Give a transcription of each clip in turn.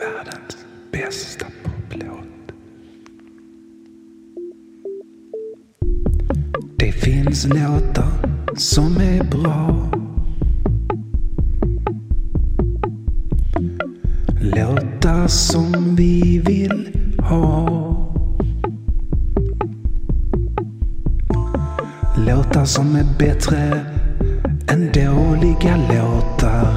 världens bästa poplåt. Det finns låtar som är bra, låtar som vi vill ha, låtar som är bättre än dåliga låtar,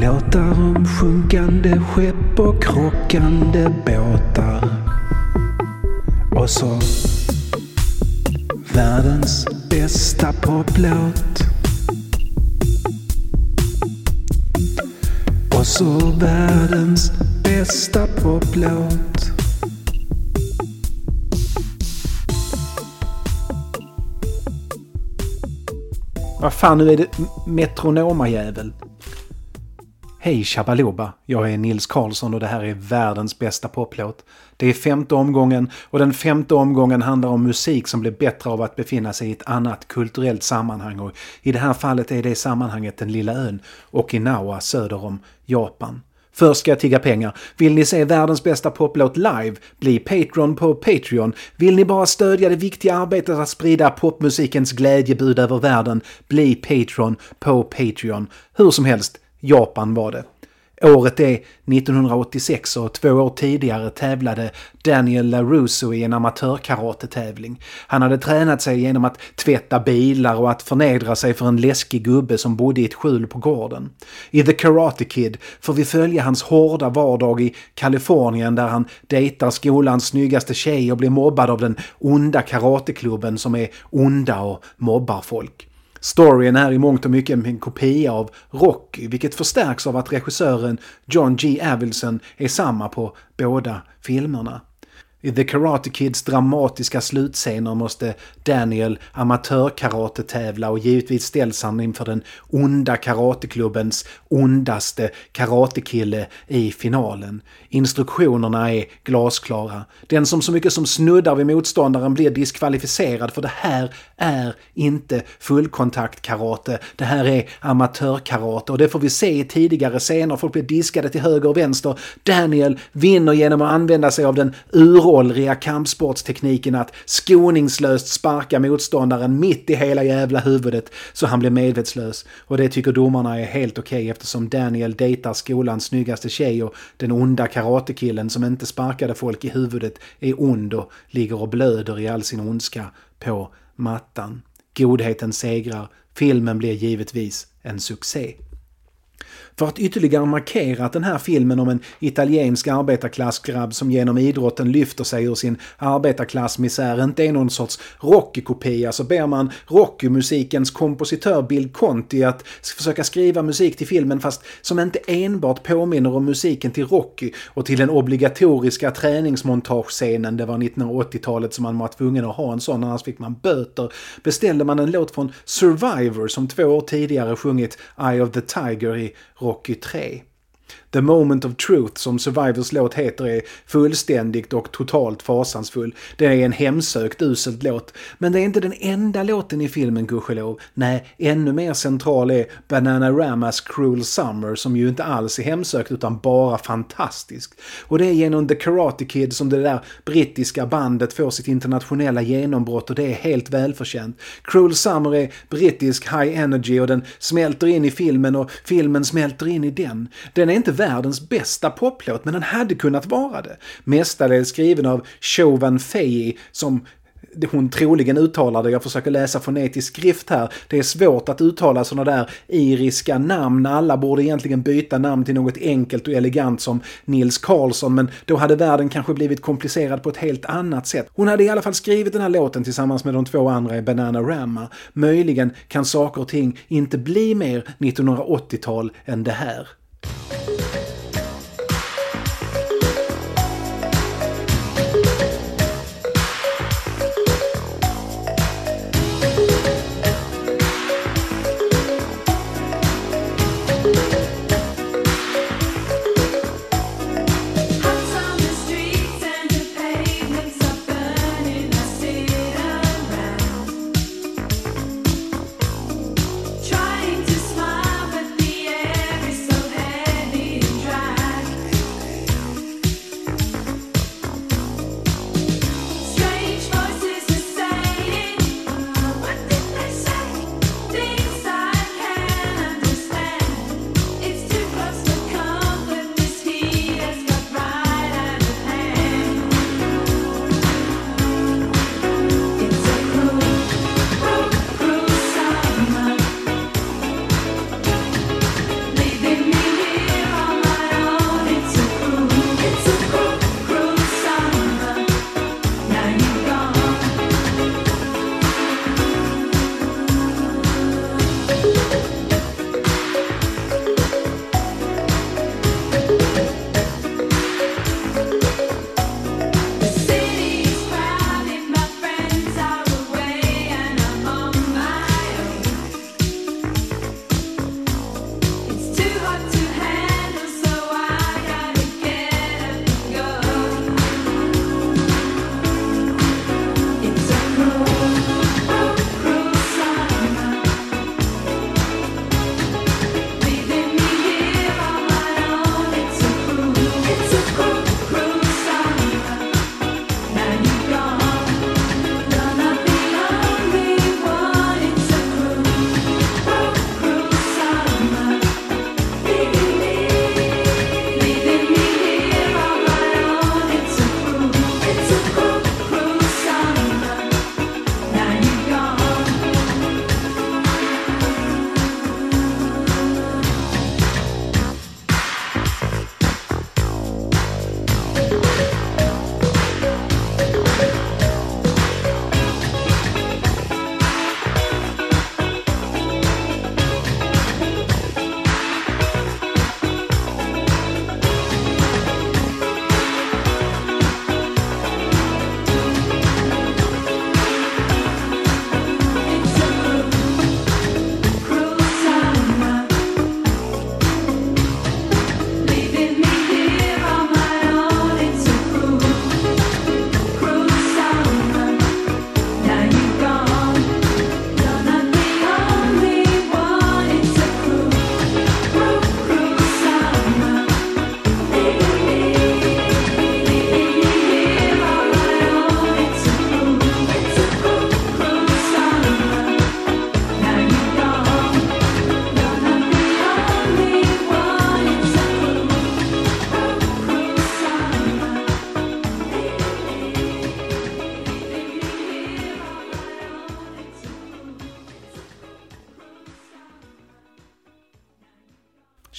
låtar om sjunkande skepp och krockande båtar. Och så världens bästa poplåt. Och så världens bästa poplåt. Vad fan, nu är det metronomajävel. Hej Shabaloba, jag är Nils Karlsson och det här är världens bästa poplåt. Det är 5:e omgången och den 5:e omgången handlar om musik som blir bättre av att befinna sig i ett annat kulturellt sammanhang. Och i det här fallet är det sammanhanget den lilla ön Okinawa söder om Japan. Först ska jag tigga pengar. Vill ni se världens bästa poplåt live? Bli Patreon på Patreon. Vill ni bara stödja det viktiga arbetet att sprida popmusikens glädjebud över världen? Bli Patreon på Patreon. Hur som helst, Japan var det. Året är 1986 och 2 år tidigare tävlade Daniel LaRusso i en amatörkaratetävling. Han hade tränat sig genom att tvätta bilar och att förnedra sig för en läskig gubbe som bodde i ett skjul på gården. I The Karate Kid får vi följa hans hårda vardag i Kalifornien där han dejtar skolans snyggaste tjej och blir mobbad av den onda karateklubben som är onda och mobbar folk. Storyn är i mångt och mycket en kopia av Rocky, vilket förstärks av att regissören John G. Avildsen är samma på båda filmerna. I The Karate Kids dramatiska slutscener måste Daniel amatörkaratetävla och givetvis ställs han inför den onda karateklubbens ondaste karatekille i finalen. Instruktionerna är glasklara. Den som så mycket som snuddar vid motståndaren blir diskvalificerad, för det här är inte fullkontaktkarate. Det här är amatörkarate och det får vi se i tidigare scener. Folk blir diskade till höger och vänster. Daniel vinner genom att använda sig av den uråldriga kampsportstekniken att skoningslöst sparka motståndaren mitt i hela jävla huvudet så han blir medvetslös. Och det tycker domarna är helt okej eftersom Daniel dejtar skolans snyggaste tjej och den onda karatekillen som inte sparkade folk i huvudet är ond och ligger och blöder i all sin ondska på mattan. Godheten segrar. Filmen blir givetvis en succé. För att ytterligare markera att den här filmen om en italiensk arbetarklassgrabb som genom idrotten lyfter sig ur sin arbetarklassmisär inte är någon sorts Rocky-kopia, så ber man Rocky-musikens kompositör Bill Conti att försöka skriva musik till filmen fast som inte enbart påminner om musiken till Rocky och till den obligatoriska träningsmontagescenen. Det var 1980-talet som man var tvungen att ha en sån, annars fick man böter. Beställde man en låt från Survivor som 2 år tidigare sjungit Eye of the Tiger i Rocky III. The Moment of Truth, som Survivors låt heter, är fullständigt och totalt fasansfull. Det är en hemsökt uselt låt. Men det är inte den enda låten i filmen, gudskelov. Nej, ännu mer central är Bananaramas Cruel Summer, som ju inte alls är hemsökt utan bara fantastisk. Och det är genom The Karate Kid som det där brittiska bandet får sitt internationella genombrott, och det är helt välförtjänt. Cruel Summer är brittisk high energy och den smälter in i filmen och filmen smälter in i den. Den är inte världens bästa poplåt, men den hade kunnat vara det. Mestadels skriven av Chauvin Fei, som hon troligen uttalade. Jag försöker läsa fonetisk skrift här. Det är svårt att uttala sådana där iriska namn. Alla borde egentligen byta namn till något enkelt och elegant som Nils Karlsson, men då hade världen kanske blivit komplicerad på ett helt annat sätt. Hon hade i alla fall skrivit den här låten tillsammans med de 2 andra i Bananarama. Möjligen kan saker och ting inte bli mer 1980-tal än det här.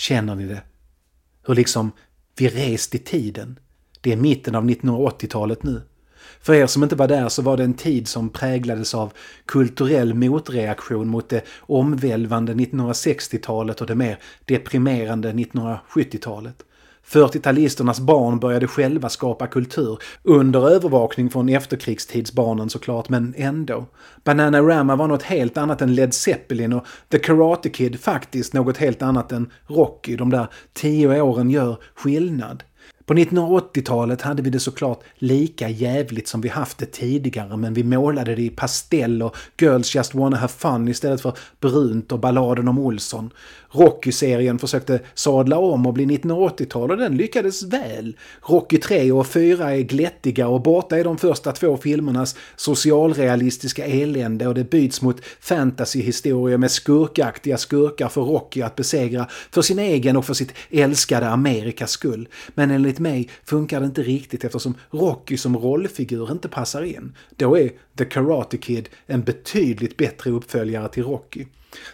Känner ni det? Hur liksom vi rest i tiden. Det är mitten av 1980-talet nu. För er som inte var där så var det en tid som präglades av kulturell motreaktion mot det omvälvande 1960-talet och det mer deprimerande 1970-talet. 40-talisternas barn började själva skapa kultur under övervakning från efterkrigstidsbarnen såklart, men ändå. Bananarama var något helt annat än Led Zeppelin och The Karate Kid faktiskt något helt annat än Rocky. De där 10 åren gör skillnad. På 1980-talet hade vi det såklart lika jävligt som vi haft det tidigare, men vi målade det i pastell och Girls Just Wanna Have Fun istället för brunt och Balladen om Olsson. Rocky-serien försökte sadla om och bli 1980-tal och den lyckades väl. Rocky 3 och 4 är glättiga och borta är de första 2 filmernas socialrealistiska elände och det byts mot fantasyhistorier med skurkaktiga skurkar för Rocky att besegra för sin egen och för sitt älskade Amerikas skull. Men enligt mig funkar det inte riktigt eftersom Rocky som rollfigur inte passar in. Då är The Karate Kid en betydligt bättre uppföljare till Rocky.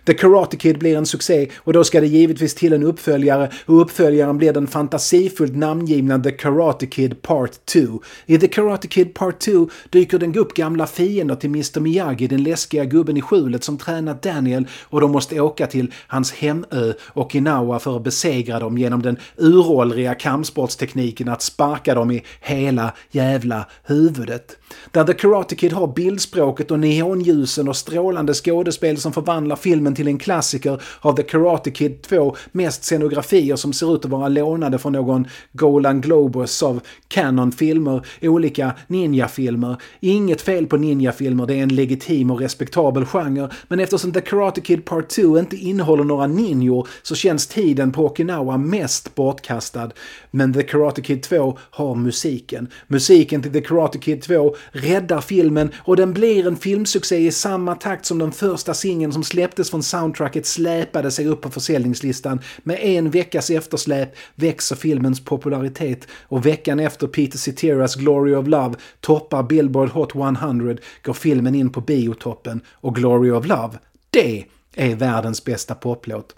The Karate Kid blir en succé och då ska det givetvis till en uppföljare och uppföljaren blir den fantasifullt namngivna The Karate Kid Part 2. I The Karate Kid Part 2 dyker den upp gamla fiender till Mr. Miyagi, den läskiga gubben i skjulet som tränat Daniel, och de måste åka till hans hemö Okinawa för att besegra dem genom den uråldriga kampsportstekniken att sparka dem i hela jävla huvudet. Där The Karate Kid har bildspråket och neonljusen och strålande skådespel som förvandlar filmen till en klassiker har The Karate Kid 2 mest scenografier som ser ut att vara lånade från någon Golan Globus av canonfilmer, olika ninjafilmer. Inget fel på ninjafilmer, det är en legitim och respektabel genre, men eftersom The Karate Kid Part 2 inte innehåller några ninjor så känns tiden på Okinawa mest bortkastad. Men The Karate Kid 2 har musiken. Musiken till The Karate Kid 2 räddar filmen och den blir en filmsuccé i samma takt som den första singeln som släpptes från soundtracket släpade sig upp på försäljningslistan. Med en veckas eftersläp växer filmens popularitet och veckan efter Peter Ceteras Glory of Love toppar Billboard Hot 100, går filmen in på biotoppen och Glory of Love, det är världens bästa poplåt.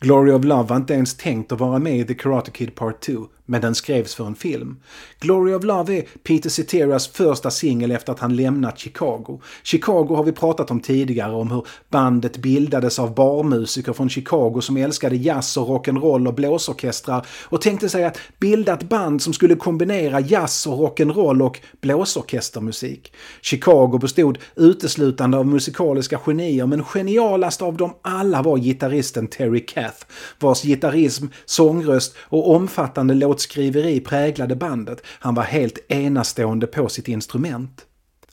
Glory of Love var inte ens tänkt att vara med i The Karate Kid Part 2, men den skrevs för en film. Glory of Love är Peter Ceteras första singel efter att han lämnat Chicago. Chicago har vi pratat om tidigare, om hur bandet bildades av barmusiker från Chicago som älskade jazz och rock'n'roll och blåsorkestrar och tänkte sig att bilda ett band som skulle kombinera jazz och rock'n'roll och blåsorkestermusik. Chicago bestod uteslutande av musikaliska genier, men genialast av dem alla var gitarristen Terry Kath, vars gitarrism, sångröst och omfattande låt skriveri präglade bandet. Han var helt enastående på sitt instrument.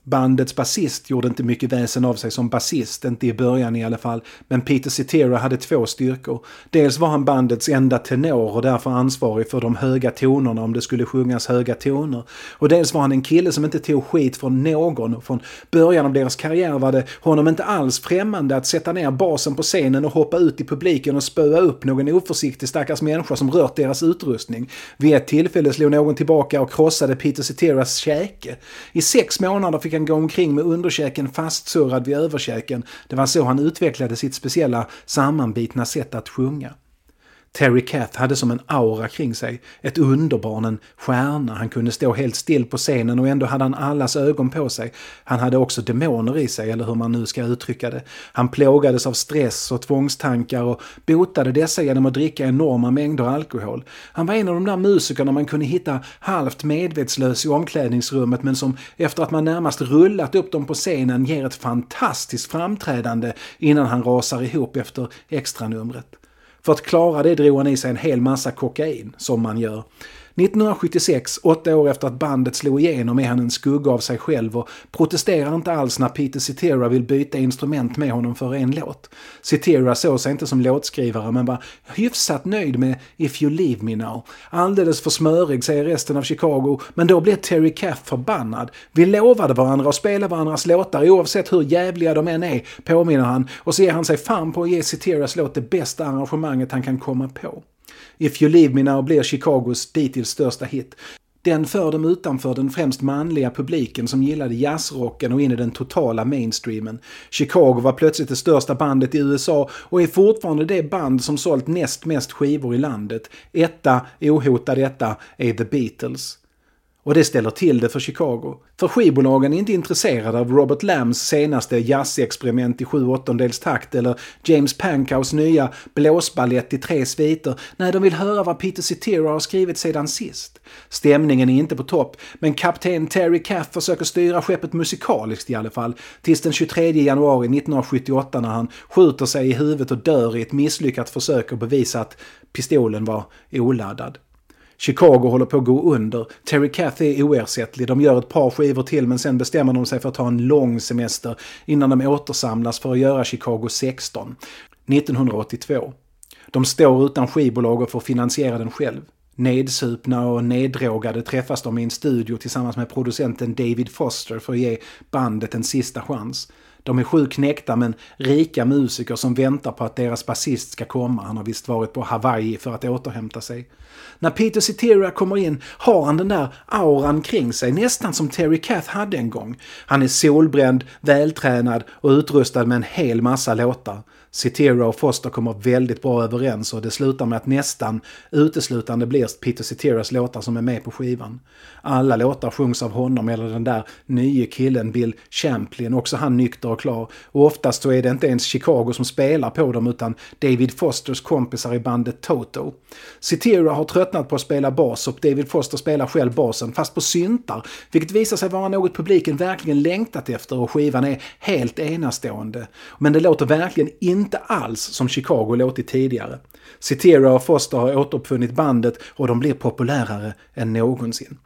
Bandets basist gjorde inte mycket väsen av sig som basist, inte i början i alla fall, men Peter Cetera hade 2 styrkor. Dels var han bandets enda tenor och därför ansvarig för de höga tonerna om det skulle sjungas höga toner. Och dels var han en kille som inte tog skit från någon. Från början av deras karriär var det honom inte alls främmande att sätta ner basen på scenen och hoppa ut i publiken och spöa upp någon oförsiktig stackars människa som rört deras utrustning. Vid ett tillfälle slog någon tillbaka och krossade Peter Ceteras käke. I 6 månader fick han gå omkring med underkäken fastsurrad vid överkäken. Det var så han utvecklade sitt speciella sammanbitna sätt att sjunga. Terry Kath hade som en aura kring sig, ett underbarn, en stjärna. Han kunde stå helt still på scenen och ändå hade han allas ögon på sig. Han hade också demoner i sig, eller hur man nu ska uttrycka det. Han plågades av stress och tvångstankar och botade dessa genom att dricka enorma mängder alkohol. Han var en av de där musikerna man kunde hitta halvt medvetslös i omklädningsrummet, men som efter att man närmast rullat upp dem på scenen ger ett fantastiskt framträdande innan han rasar ihop efter extranumret. För att klara det drog han i sig en hel massa kokain, som man gör. 1976, 8 år efter att bandet slog igenom, är han en skugga av sig själv och protesterar inte alls när Peter Cetera vill byta instrument med honom för en låt. Cetera såg sig inte som låtskrivare men var hyfsat nöjd med If You Leave Me Now. Alldeles för smörig, säger resten av Chicago, men då blev Terry Kath förbannad. Vi lovade varandra att spela varandras låtar oavsett hur jävliga de än är, påminner han, och så ger han sig fan på att ge Ceteras låt det bästa arrangemanget han kan komma på. If You Leave Me Now blir Chicagos dittills största hit. Den för dem utanför den främst manliga publiken som gillade jazzrocken och in i den totala mainstreamen. Chicago var plötsligt det största bandet i USA och är fortfarande det band som sålt näst mest skivor i landet. Etta, ohotad etta, är The Beatles. Och det ställer till det för Chicago. För skivbolagen är inte intresserade av Robert Lams senaste jazzexperiment i 7/8 takt eller James Pankows nya blåsballett i 3 sviter. Nej, de vill höra vad Peter Cetera har skrivit sedan sist. Stämningen är inte på topp, men kapten Terry Kath försöker styra skeppet musikaliskt i alla fall. Tills den 23 januari 1978 när han skjuter sig i huvudet och dör i ett misslyckat försök att bevisa att pistolen var oladdad. Chicago håller på att gå under. Terry Kath är oersättlig. De gör ett par skivor till men sen bestämmer de sig för att ta en lång semester innan de återsamlas för att göra Chicago 16. 1982. De står utan skivbolag och får finansiera den själv. Nedsupna och neddrogade träffas de i en studio tillsammans med producenten David Foster för att ge bandet en sista chans. De är 7 knäckta men rika musiker som väntar på att deras basist ska komma. Han har visst varit på Hawaii för att återhämta sig. När Peter Cetera kommer in har han den där auran kring sig, nästan som Terry Kath hade en gång. Han är solbränd, vältränad och utrustad med en hel massa låtar. Cetera och Foster kommer väldigt bra överens och det slutar med att nästan uteslutande blir Peter Ceteras låtar som är med på skivan. Alla låtar sjungs av honom eller den där nye killen Bill Champlin, också han nykter och klar. Och oftast så är det inte ens Chicago som spelar på dem utan David Fosters kompisar i bandet Toto. Cetera har tröttnat på att spela bas och David Foster spelar själv basen fast på syntar, vilket visar sig vara något publiken verkligen längtat efter och skivan är helt enastående. Men det låter verkligen inte alls som Chicago låtit tidigare. Cetera och Foster har återuppfunnit bandet och de blir populärare än någonsin.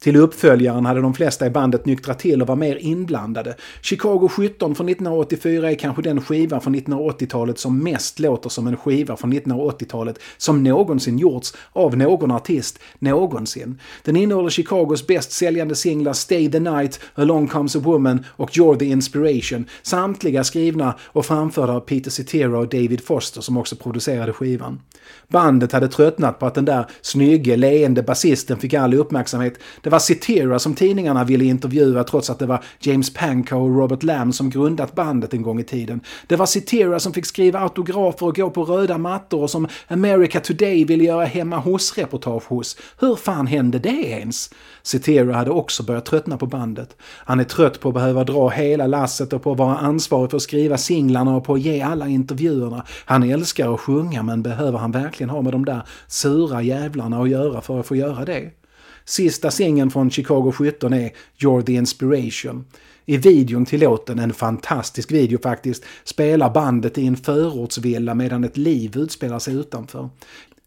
Till uppföljaren hade de flesta i bandet nyktrat till och var mer inblandade. Chicago 17 från 1984 är kanske den skiva från 1980-talet som mest låter som en skiva från 1980-talet som någonsin gjorts av någon artist någonsin. Den innehåller Chicagos bäst säljande singlar Stay the Night, Along Comes a Woman och You're the Inspiration, samtliga skrivna och framförda av Peter Cetera och David Foster som också producerade skivan. Bandet hade tröttnat på att den där snygge, leende basisten fick all uppmärksamhet. Det var Cetera som tidningarna ville intervjua trots att det var James Pankow och Robert Lam som grundat bandet en gång i tiden. Det var Cetera som fick skriva autografer och gå på röda mattor och som America Today ville göra hemma hos-reportage hos. Hur fan hände det ens? Cetera hade också börjat tröttna på bandet. Han är trött på att behöva dra hela lasset och på att vara ansvarig för att skriva singlarna och på att ge alla intervjuerna. Han älskar att sjunga men behöver han verkligen ha med de där sura jävlarna att göra för att få göra det? Sista singeln från Chicago 17 är You're the Inspiration. I videon till låten, en fantastisk video faktiskt, spelar bandet i en förortsvilla medan ett liv utspelar sig utanför.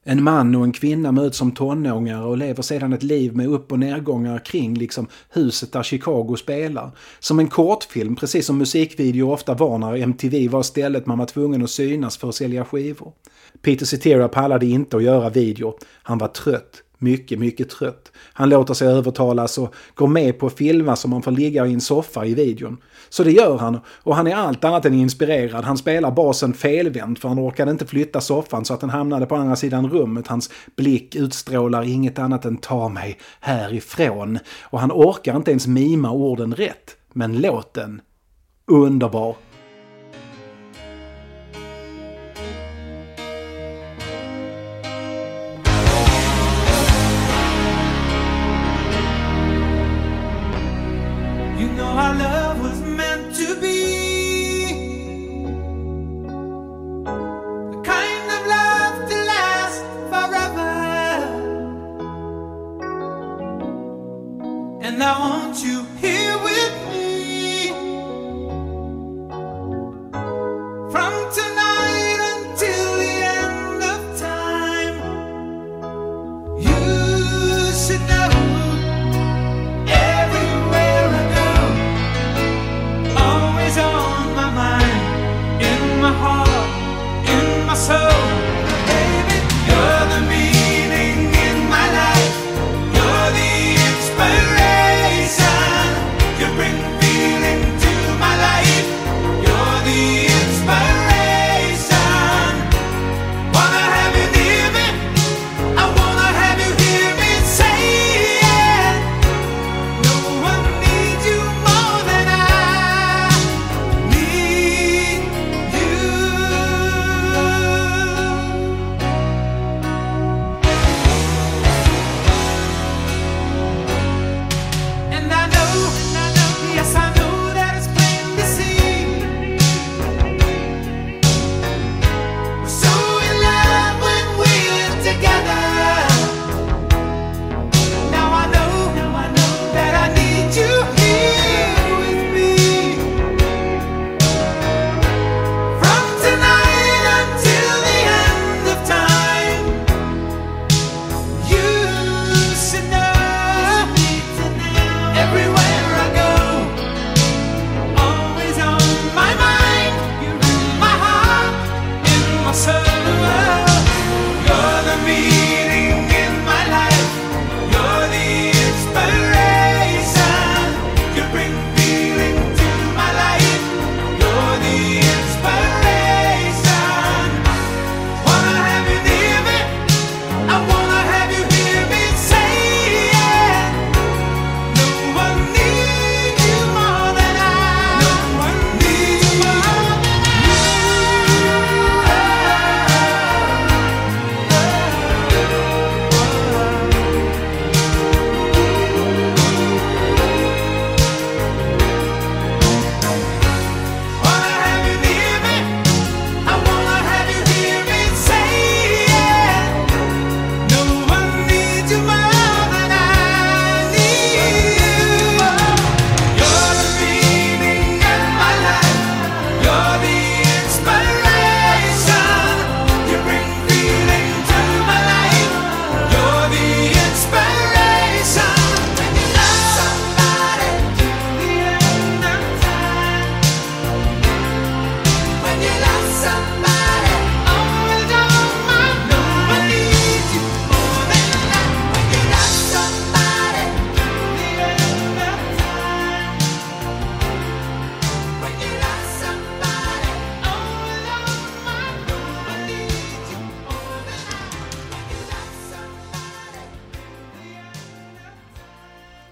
En man och en kvinna möts som tonåringar och lever sedan ett liv med upp- och nedgångar kring liksom huset där Chicago spelar. Som en kortfilm, precis som musikvideo ofta var när MTV var stället man var tvungen att synas för att sälja skivor. Peter Cetera pallade inte att göra video. Han var trött. Mycket, mycket trött. Han låter sig övertalas och går med på att filma som man får ligga i en soffa i videon. Så det gör han och han är allt annat än inspirerad. Han spelar basen felvänd för han orkade inte flytta soffan så att den hamnade på andra sidan rummet. Hans blick utstrålar inget annat än ta mig härifrån. Och han orkar inte ens mima orden rätt. Men låten, underbar. I want you here with me.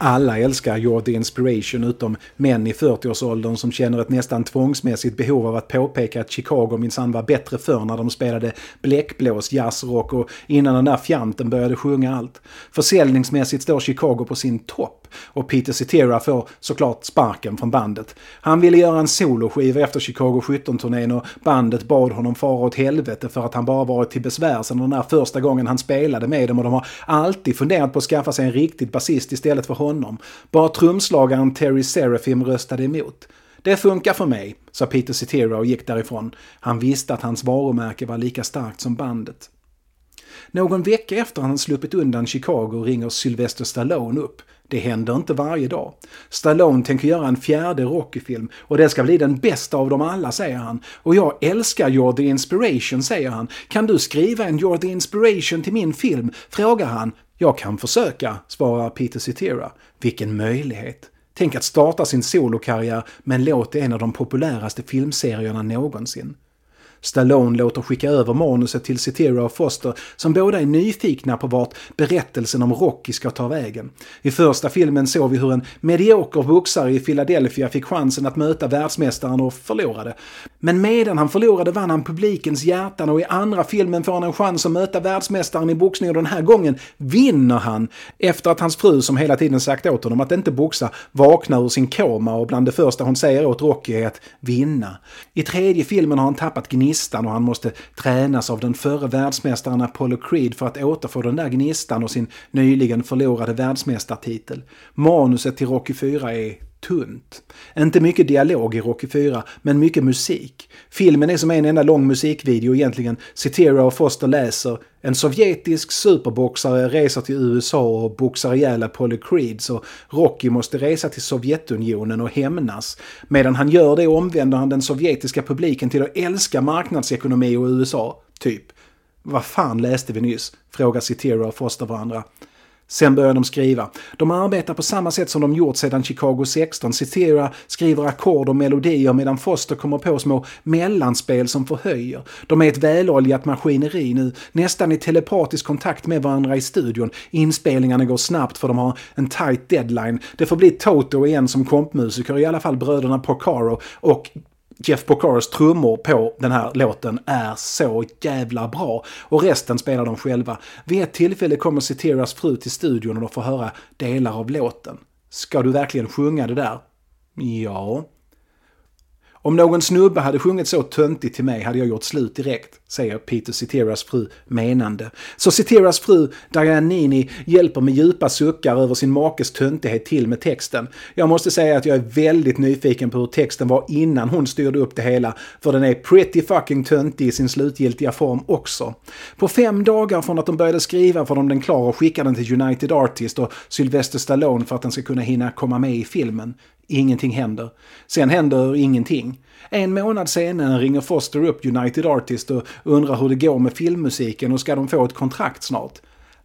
Alla älskar You're the Inspiration utom män i 40-årsåldern som känner ett nästan tvångsmässigt behov av att påpeka att Chicago minsann var bättre förr när de spelade bläckblås, jazzrock och innan den där fjanten började sjunga allt. Försäljningsmässigt står Chicago på sin topp och Peter Cetera får såklart sparken från bandet. Han ville göra en soloskiva efter Chicago 17-turnén och bandet bad honom fara åt helvete för att han bara varit till besvär sedan den där första gången han spelade med dem, och de har alltid funderat på att skaffa sig en riktigt basist istället för honom. Bara trumslagaren Terry Seraphim röstade emot. Det funkar för mig, sa Peter Cetera och gick därifrån. Han visste att hans varumärke var lika starkt som bandet. Någon vecka efter han sluppit undan Chicago ringer Sylvester Stallone upp. Det händer inte varje dag. Stallone tänker göra en fjärde Rocky-film och det ska bli den bästa av dem alla, säger han. Och jag älskar You're the Inspiration, säger han. Kan du skriva en You're the Inspiration till min film? Frågar han. Jag kan försöka, svarar Peter Cetera. Vilken möjlighet. Tänk att starta sin solokarriär, men låt en av de populäraste filmserierna någonsin. Stallone låter skicka över manuset till Cetera och Foster som båda är nyfikna på vart berättelsen om Rocky ska ta vägen. I första filmen såg vi hur en medioker boxare i Philadelphia fick chansen att möta världsmästaren och förlorade. Men medan han förlorade vann han publikens hjärtan, och i andra filmen får han en chans att möta världsmästaren i boxning, och den här gången vinner han efter att hans fru, som hela tiden sagt åt honom att inte boxa, vaknar ur sin koma och bland det första hon säger åt Rocky är att vinna. I tredje filmen har han tappat gnistan och han måste tränas av den förre världsmästaren Apollo Creed för att återfå den där gnistan och sin nyligen förlorade världsmästartitel. Manuset till Rocky 4 är tunt. Inte mycket dialog i Rocky 4, men mycket musik. Filmen är som en enda lång musikvideo egentligen. Cetera och Foster läser: en sovjetisk superboxare reser till USA och boxar ihjäl Apollo Creed, så Rocky måste resa till Sovjetunionen och hämnas. Medan han gör det omvänder han den sovjetiska publiken till att älska marknadsekonomi och USA, typ. Vad fan läste vi nyss? Frågar Cetera och Foster varandra. Sen börjar de skriva. De arbetar på samma sätt som de gjort sedan Chicago 16. Cetera skriver ackord och melodier medan Foster kommer på små mellanspel som förhöjer. De är ett väloljat maskineri nu, nästan i telepatisk kontakt med varandra i studion. Inspelningarna går snabbt för de har en tight deadline. Det får bli Toto igen som kompmusiker, i alla fall bröderna Porcaro, och Jeff Porcaros trummor på den här låten är så jävla bra, och resten spelar de själva. Vid ett tillfälle kommer Ceteras fru till studion och de får höra delar av låten. Ska du verkligen sjunga det där? Ja. Om någon snubbe hade sjungit så töntigt till mig hade jag gjort slut direkt, säger Peter Ceteras fru menande. Så Ceteras fru, Dianini, hjälper med djupa suckar över sin makes töntighet till med texten. Jag måste säga att jag är väldigt nyfiken på hur texten var innan hon styrde upp det hela, för den är pretty fucking töntig i sin slutgiltiga form också. På 5 dagar från att de började skriva får de den klar och skickar den till United Artists och Sylvester Stallone för att den ska kunna hinna komma med i filmen. Ingenting händer. Sen händer ingenting. 1 månad senare ringer Foster upp United Artists och undrar hur det går med filmmusiken och ska de få ett kontrakt snart.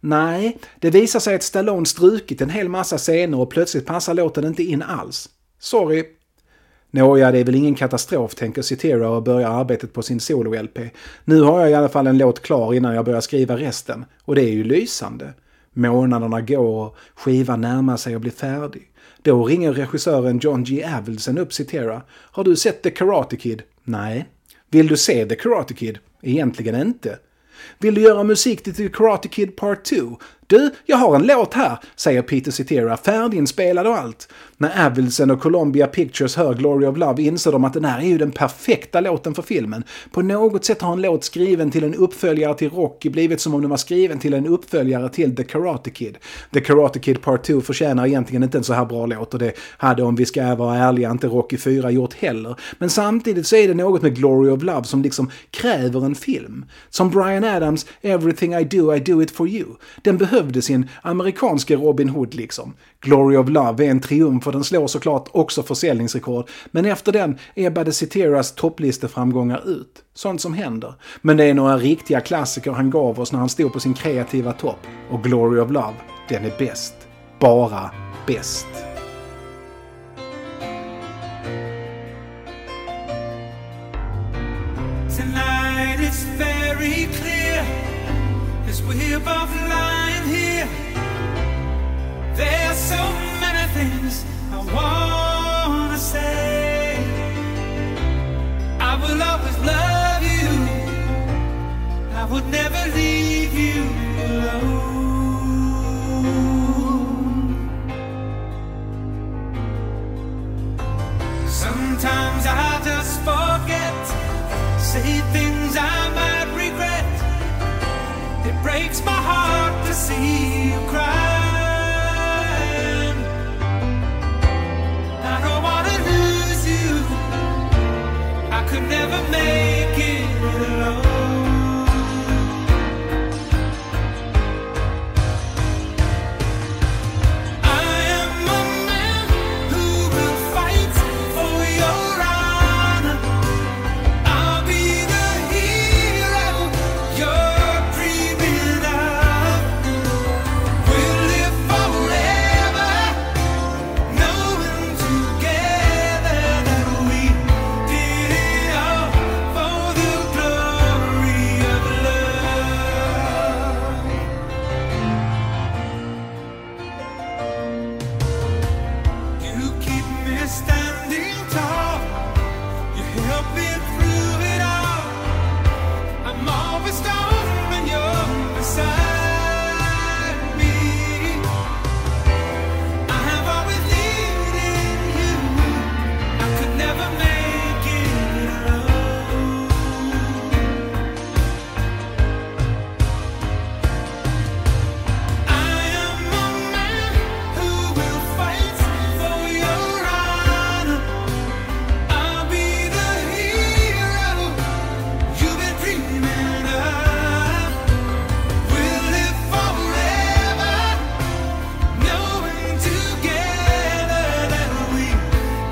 Nej, det visar sig att Stallone strukit en hel massa scener och plötsligt passar låten inte in alls. Sorry. Nåja, det är väl ingen katastrof, tänker Cetera och börjar arbetet på sin solo-LP. Nu har jag i alla fall en låt klar innan jag börjar skriva resten. Och det är ju lysande. Månaderna går och skivan närmar sig och blir färdig. Då ringer regissören John G. Avildsen upp Cetera. Har du sett The Karate Kid? Nej. Vill du se The Karate Kid? Egentligen inte. Vill du göra musik till The Karate Kid Part 2? Du, jag har en låt här, säger Peter Cetera, färdiginspelad och allt. När Avildsen och Columbia Pictures hör Glory of Love inser de att den här är ju den perfekta låten för filmen. På något sätt har en låt skriven till en uppföljare till Rocky blivit som om den var skriven till en uppföljare till The Karate Kid. The Karate Kid Part 2 förtjänar egentligen inte en så här bra låt, och det hade, om vi ska vara ärliga, inte Rocky 4 gjort heller. Men samtidigt så är det något med Glory of Love som liksom kräver en film. Som Bryan Adams Everything I do it for you. Den behövde sin amerikanske Robin Hood liksom. Glory of Love är en triumf för den slår såklart också försäljningsrekord, men efter den ebbade Ceteras topplisteframgångar ut. Sånt som händer. Men det är några riktiga klassiker han gav oss när han stod på sin kreativa topp, och Glory of Love, den är bäst. Bara bäst. Tonight it's very clear as we're above lying here. There's so many things I wanna say. I will always love you. I would never leave you alone. Sometimes I just forget, say things I might regret. It breaks my heart to see you cry. Could never make it alone. I am a man who will fight for your honor. I'll be the hero you're dreaming of. We'll live forever, knowing together that we did it. Glory of love. You keep me standing tall. You help me through it all. I'm always strong when you're beside me. I have always needed you. I could never make it alone. I am a man who will fight for your honor. I'll be the hero you've been dreaming of. We'll live forever, knowing together that we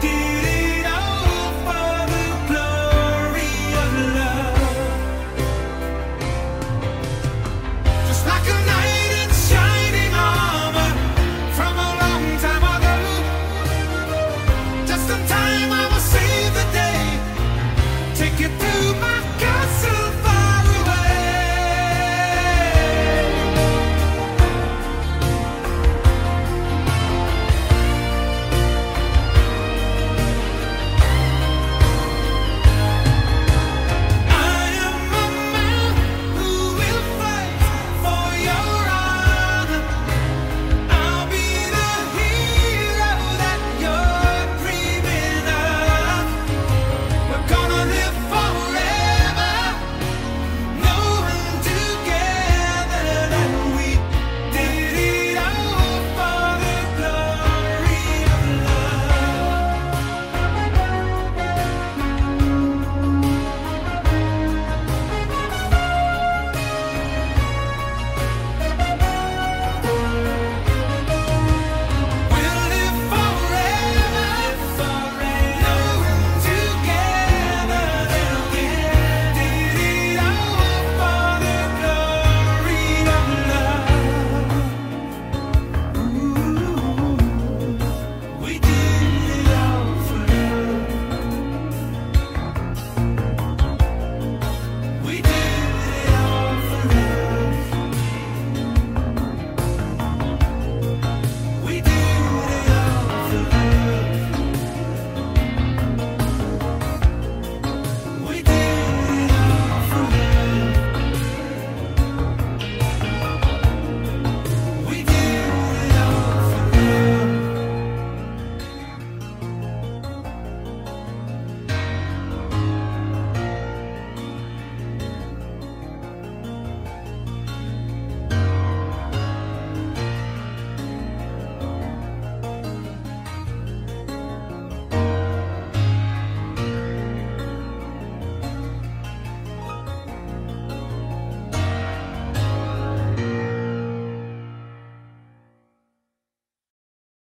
did it all for the glory of love. Just like a knight in shining armor from a long time ago. Just in time I will save the day, take it through my